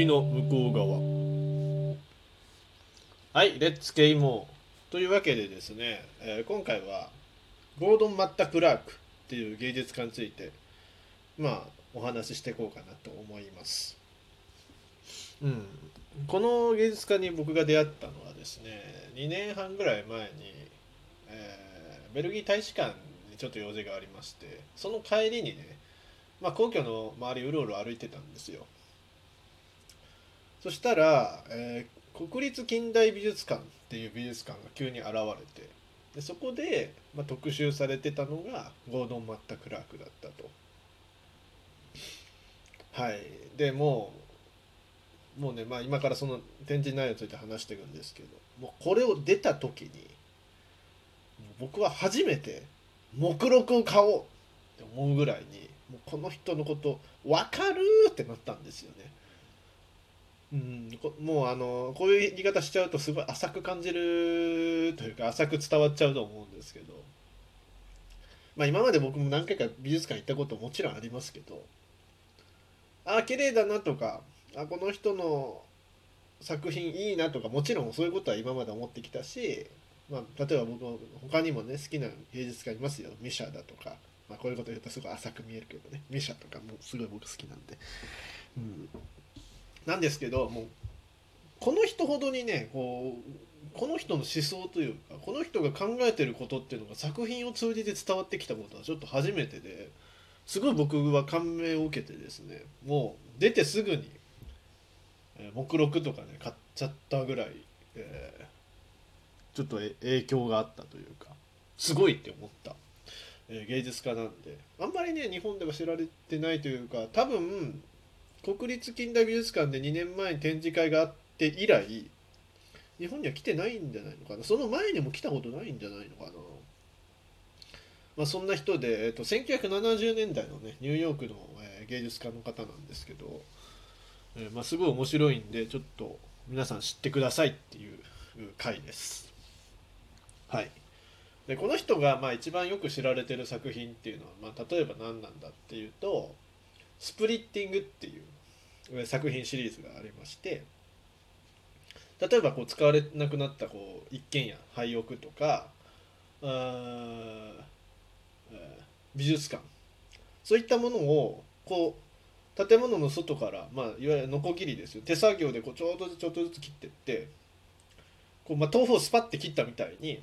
森の向こう側。はい、レッツゲイモーというわけでですね、今回はゴードン・マッタ・クラークっていう芸術家についてお話ししていこうかなと思います。この芸術家に僕が出会ったのはですね、2年半ぐらい前に、ベルギー大使館にちょっと用事がありまして、その帰りにね、皇居の周りうろうろ歩いてたんですよ。そしたら、国立近代美術館っていう美術館が急に現れて、でそこで、特集されてたのがゴードン・マッタ・クラークだったと。はい、でもうね、今からその展示内容について話していくんですけど、もうこれを出た時に僕は初めて目録を買おうって思うぐらいに、もうこの人のこと分かるってなったんですよね。もうこういう言い方しちゃうとすごい浅く感じるというか、浅く伝わっちゃうと思うんですけど、今まで僕も何回か美術館行ったこともちろんありますけど、綺麗だなとか、この人の作品いいなとか、もちろんそういうことは今まで思ってきたし、例えば僕他にもね、好きな芸術家いますよ。ミシャだとか、こういうこと言うとすごい浅く見えるけどね、ミシャとかもすごい僕好きなんで、なんですけど、もうこの人ほどにね、この人の思想というか、この人が考えてることっていうのが作品を通じて伝わってきたことはちょっと初めてで、すごい僕は感銘を受けてですね、もう出てすぐに目録とかね買っちゃったぐらい、ちょっと影響があったというか、すごいって思った、芸術家なんで、あんまりね日本では知られてないというか、多分国立近代美術館で2年前に展示会があって以来日本には来てないんじゃないのかな、その前にも来たことないんじゃないのかな。そんな人で、1970年代のねニューヨークの、芸術家の方なんですけど、すごい面白いんで、ちょっと皆さん知ってくださいっていう回です。はい。でこの人が一番よく知られてる作品っていうのは、例えば何なんだっていうと、スプリッティングっていう作品シリーズがありまして、例えば使われなくなった一軒家、廃屋とか、美術館、そういったものを建物の外から、いわゆるノコギリですよ、手作業でちょっとずつ切っていって、豆腐をスパッて切ったみたいに、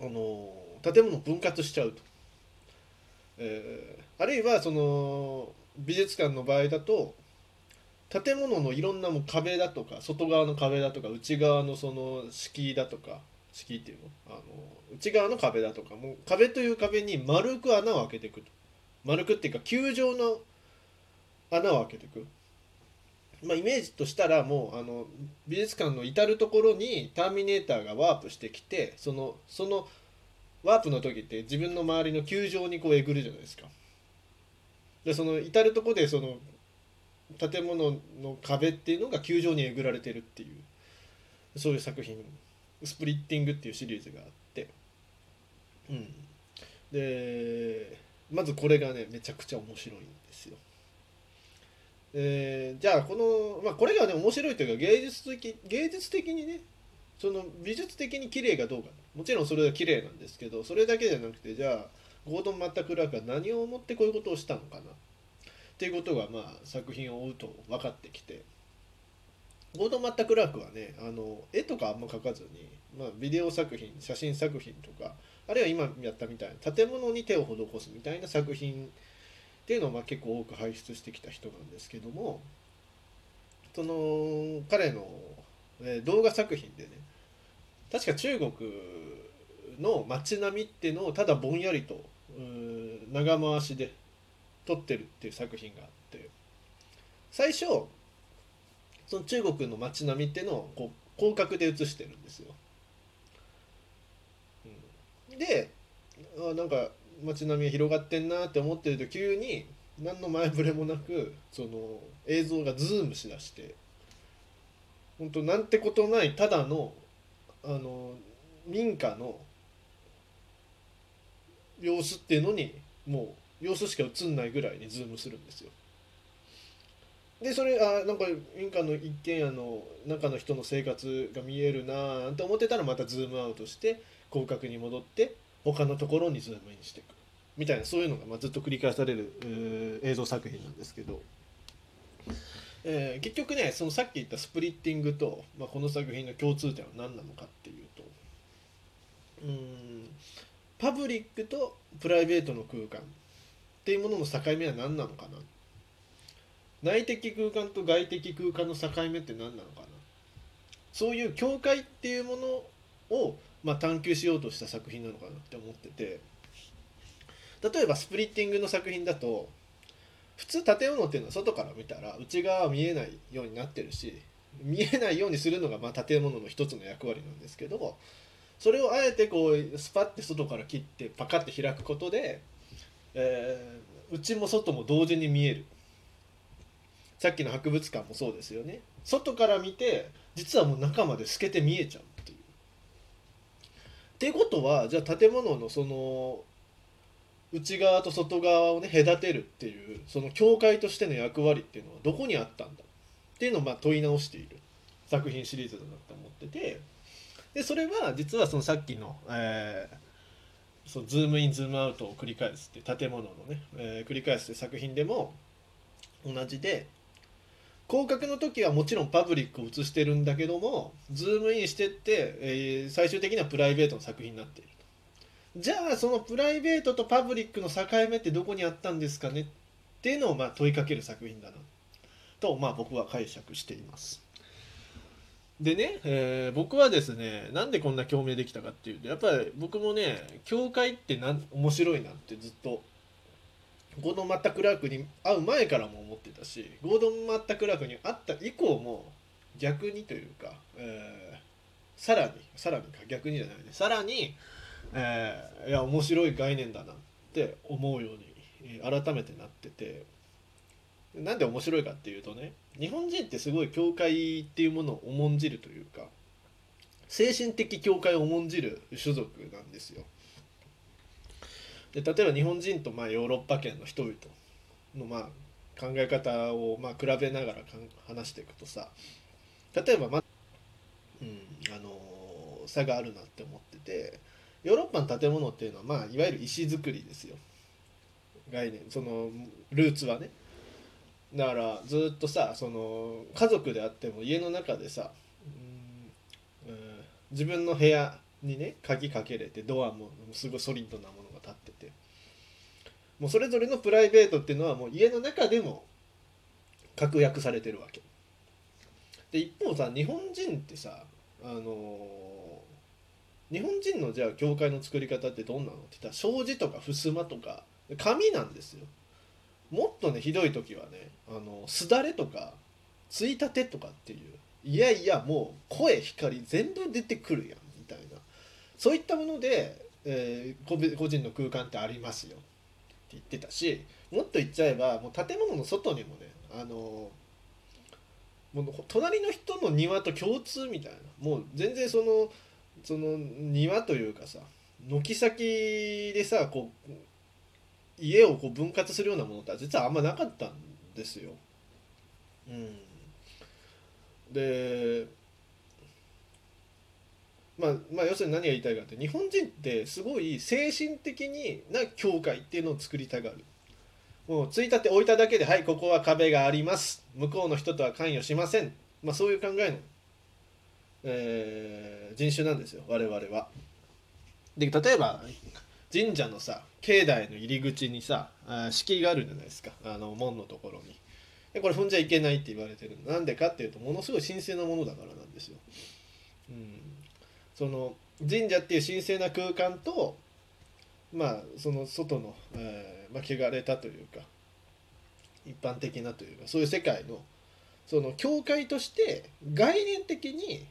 建物を分割しちゃうと、あるいはその美術館の場合だと、建物のいろんなもう壁だとか、外側の壁だとか、内側のその敷居だとか、敷居っていうの、内側の壁だとか、もう壁という壁に丸く穴を開けていくと、丸くっていうか球状の穴を開けていく、イメージとしたら、もう美術館の至るところにターミネーターがワープしてきて、そのワープの時って自分の周りの球状にえぐるじゃないですか。でその至るところでその建物の壁っていうのが球状にえぐられてるっていう、そういう作品スプリッティングっていうシリーズがあって、でまずこれがねめちゃくちゃ面白いんですよ。じゃあこれがね面白いというか、芸術的にね、その美術的に綺麗かどうか、もちろんそれは綺麗なんですけど、それだけじゃなくて、じゃあゴードン・マッタ・クラークは何を思ってこういうことをしたのかなっていうことが、作品を追うと分かってきて、ゴードン・マッタ・クラークはね絵とかあんま描かずに、ビデオ作品、写真作品とか、あるいは今やったみたいな建物に手を施すみたいな作品っていうのを結構多く輩出してきた人なんですけども、その彼の動画作品でね、確か中国の街並みっていうのをただぼんやりと長回しで撮ってるっていう作品があって、最初その中国の街並みっていうのを広角で写してるんですよ。でなんか街並みが広がってんなって思ってると、急に何の前触れもなくその映像がズームしだして、本当なんてことない、ただの民家の様子っていうのに、もう様子しか映んないぐらいにズームするんですよ。でそれなんか民家の一軒家の中の人の生活が見えるなーなんて思ってたら、またズームアウトして広角に戻って他のところにズームインしていくみたいな、そういうのがずっと繰り返される映像作品なんですけど、結局ね、そのさっき言ったスプリッティングと、この作品の共通点は何なのかっていうと、パブリックとプライベートの空間っていうものの境目は何なのかな、内的空間と外的空間の境目って何なのかな、そういう境界っていうものを、探求しようとした作品なのかなって思ってて、例えばスプリッティングの作品だと、普通建物っていうのは外から見たら内側は見えないようになってるし、見えないようにするのが建物の一つの役割なんですけど、それをあえてこうスパッて外から切ってパカッて開くことで、内も外も同時に見える。さっきの博物館もそうですよね。外から見て実はもう中まで透けて見えちゃうっていう。っていうことは、じゃあ建物のその内側と外側をね隔てるっていうその境界としての役割っていうのはどこにあったんだっていうのを問い直している作品シリーズだなと思ってて、でそれは実はそのさっきの、そのズームインズームアウトを繰り返すっていう建物のね、繰り返すって作品でも同じで、広角の時はもちろんパブリックを映してるんだけども、ズームインしてって、最終的にはプライベートの作品になっている。じゃあそのプライベートとパブリックの境目ってどこにあったんですかねっていうのを問いかける作品だなと、僕は解釈しています。でね、僕はですね、なんでこんな共鳴できたかっていうと、やっぱり僕もね、境界って面白いなってずっとゴードン・マッタ・クラークに会う前からも思ってたし、ゴードン・マッタ・クラークに会った以降も逆にというか、さらにいや面白い概念だなって思うように改めてなってて、なんで面白いかっていうとね、日本人ってすごい境界っていうものを重んじるというか、精神的境界を重んじる種族なんですよ。で例えば日本人とヨーロッパ圏の人々の考え方を比べながら話していくとさ、例えば差があるなって思ってて、ヨーロッパの建物っていうのはいわゆる石造りですよ、概念、そのルーツはね。だからずっとさ、その家族であっても家の中でさ、自分の部屋にね鍵かけれて、ドアもすごいソリッドなものが立ってて、もうそれぞれのプライベートっていうのはもう家の中でも確約されてるわけで、一方さ、日本人ってさ、日本人のじゃあ教会の作り方ってどんなのって言ったら、障子とか襖とか紙なんですよ。もっとねひどい時はね、すだれとかついたてとかっていう、いやいやもう声光全部出てくるやんみたいな、そういったもので、個人の空間ってありますよって言ってたし、もっと言っちゃえばもう建物の外にもね、もう隣の人の庭と共通みたいな、もう全然その庭というかさ、軒先でさこう家を分割するようなものって実はあんまなかったんですよ。で要するに何が言いたいかって、日本人ってすごい精神的な境界っていうのを作りたがる。もうついたて置いただけで、はいここは壁があります、向こうの人とは関与しません、そういう考えの人種なんですよ我々は。で例えば神社のさ境内の入り口にさ敷居があるじゃないですか、門のところに。でこれ踏んじゃいけないって言われてるの、なんでかっていうと、ものすごい神聖なものだからなんですよ。その神社っていう神聖な空間と、その外の、汚れたというか一般的なというか、そういう世界のその境界として概念的に、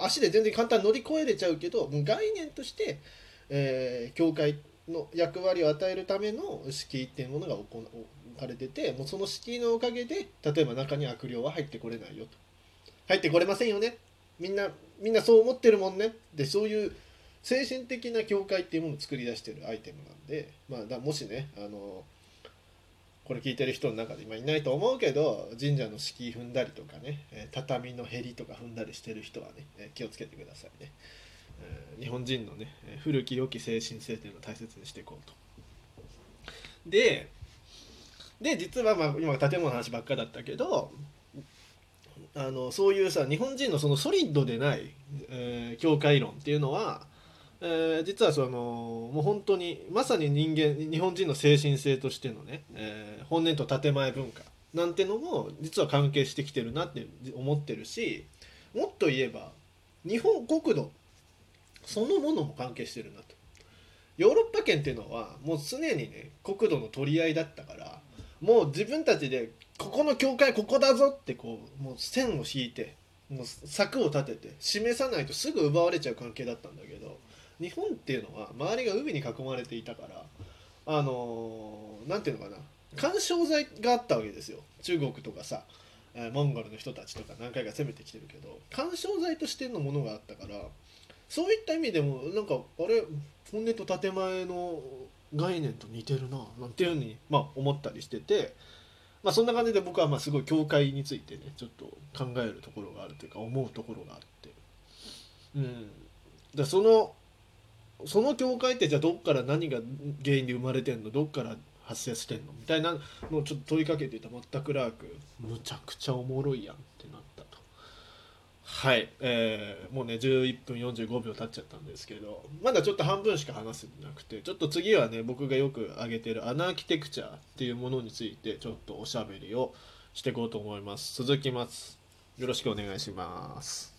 足で全然簡単に乗り越えれちゃうけど、もう概念として、教会の役割を与えるための敷居っていうものが行われてて、もうその敷居のおかげで、例えば中に悪霊は入ってこれないよと、入ってこれませんよね、みんなそう思ってるもんね。でそういう精神的な教会っていうものを作り出してるアイテムなんで、もしねこれ聞いてる人の中で今いないと思うけど、神社の敷居踏んだりとかね、畳のへりとか踏んだりしてる人はね、気をつけてくださいね。日本人のね、古き良き精神性というのを大切にしていこうと。で実は、今建物の話ばっかだったけど、そういうさ、日本人のそのソリッドでない、教会論っていうのは、実はそのもう本当にまさに日本人の精神性としてのね、本音と建前文化なんてのも実は関係してきてるなって思ってるし、もっと言えば日本国土そのものも関係してるなと。ヨーロッパ圏っていうのはもう常にね、国土の取り合いだったから、もう自分たちでここの境界ここだぞってこう、もう線を引いて、もう柵を立てて示さないとすぐ奪われちゃう関係だったんだけど、日本っていうのは周りが海に囲まれていたから、なんていうのかな、干渉剤があったわけですよ。中国とかさ、モンゴルの人たちとか何回か攻めてきてるけど、干渉剤としてのものがあったから、そういった意味でもなんかあれ、本音と建前の概念と似てるななんていうふうに、思ったりしてて、そんな感じで僕はすごい教会についてね、ちょっと考えるところがあるというか、思うところがあって、だその教会ってじゃあどっから何が原因で生まれてんの、どっから発生してんのみたいなのをちょっと問いかけていたマッタ・クラーク、むちゃくちゃおもろいやんってなったと。はい、もうね11分45秒経っちゃったんですけど、まだちょっと半分しか話せてなくて、ちょっと次はね、僕がよく挙げてるアナーキテクチャーっていうものについてちょっとおしゃべりをしていこうと思います。続きます。よろしくお願いします。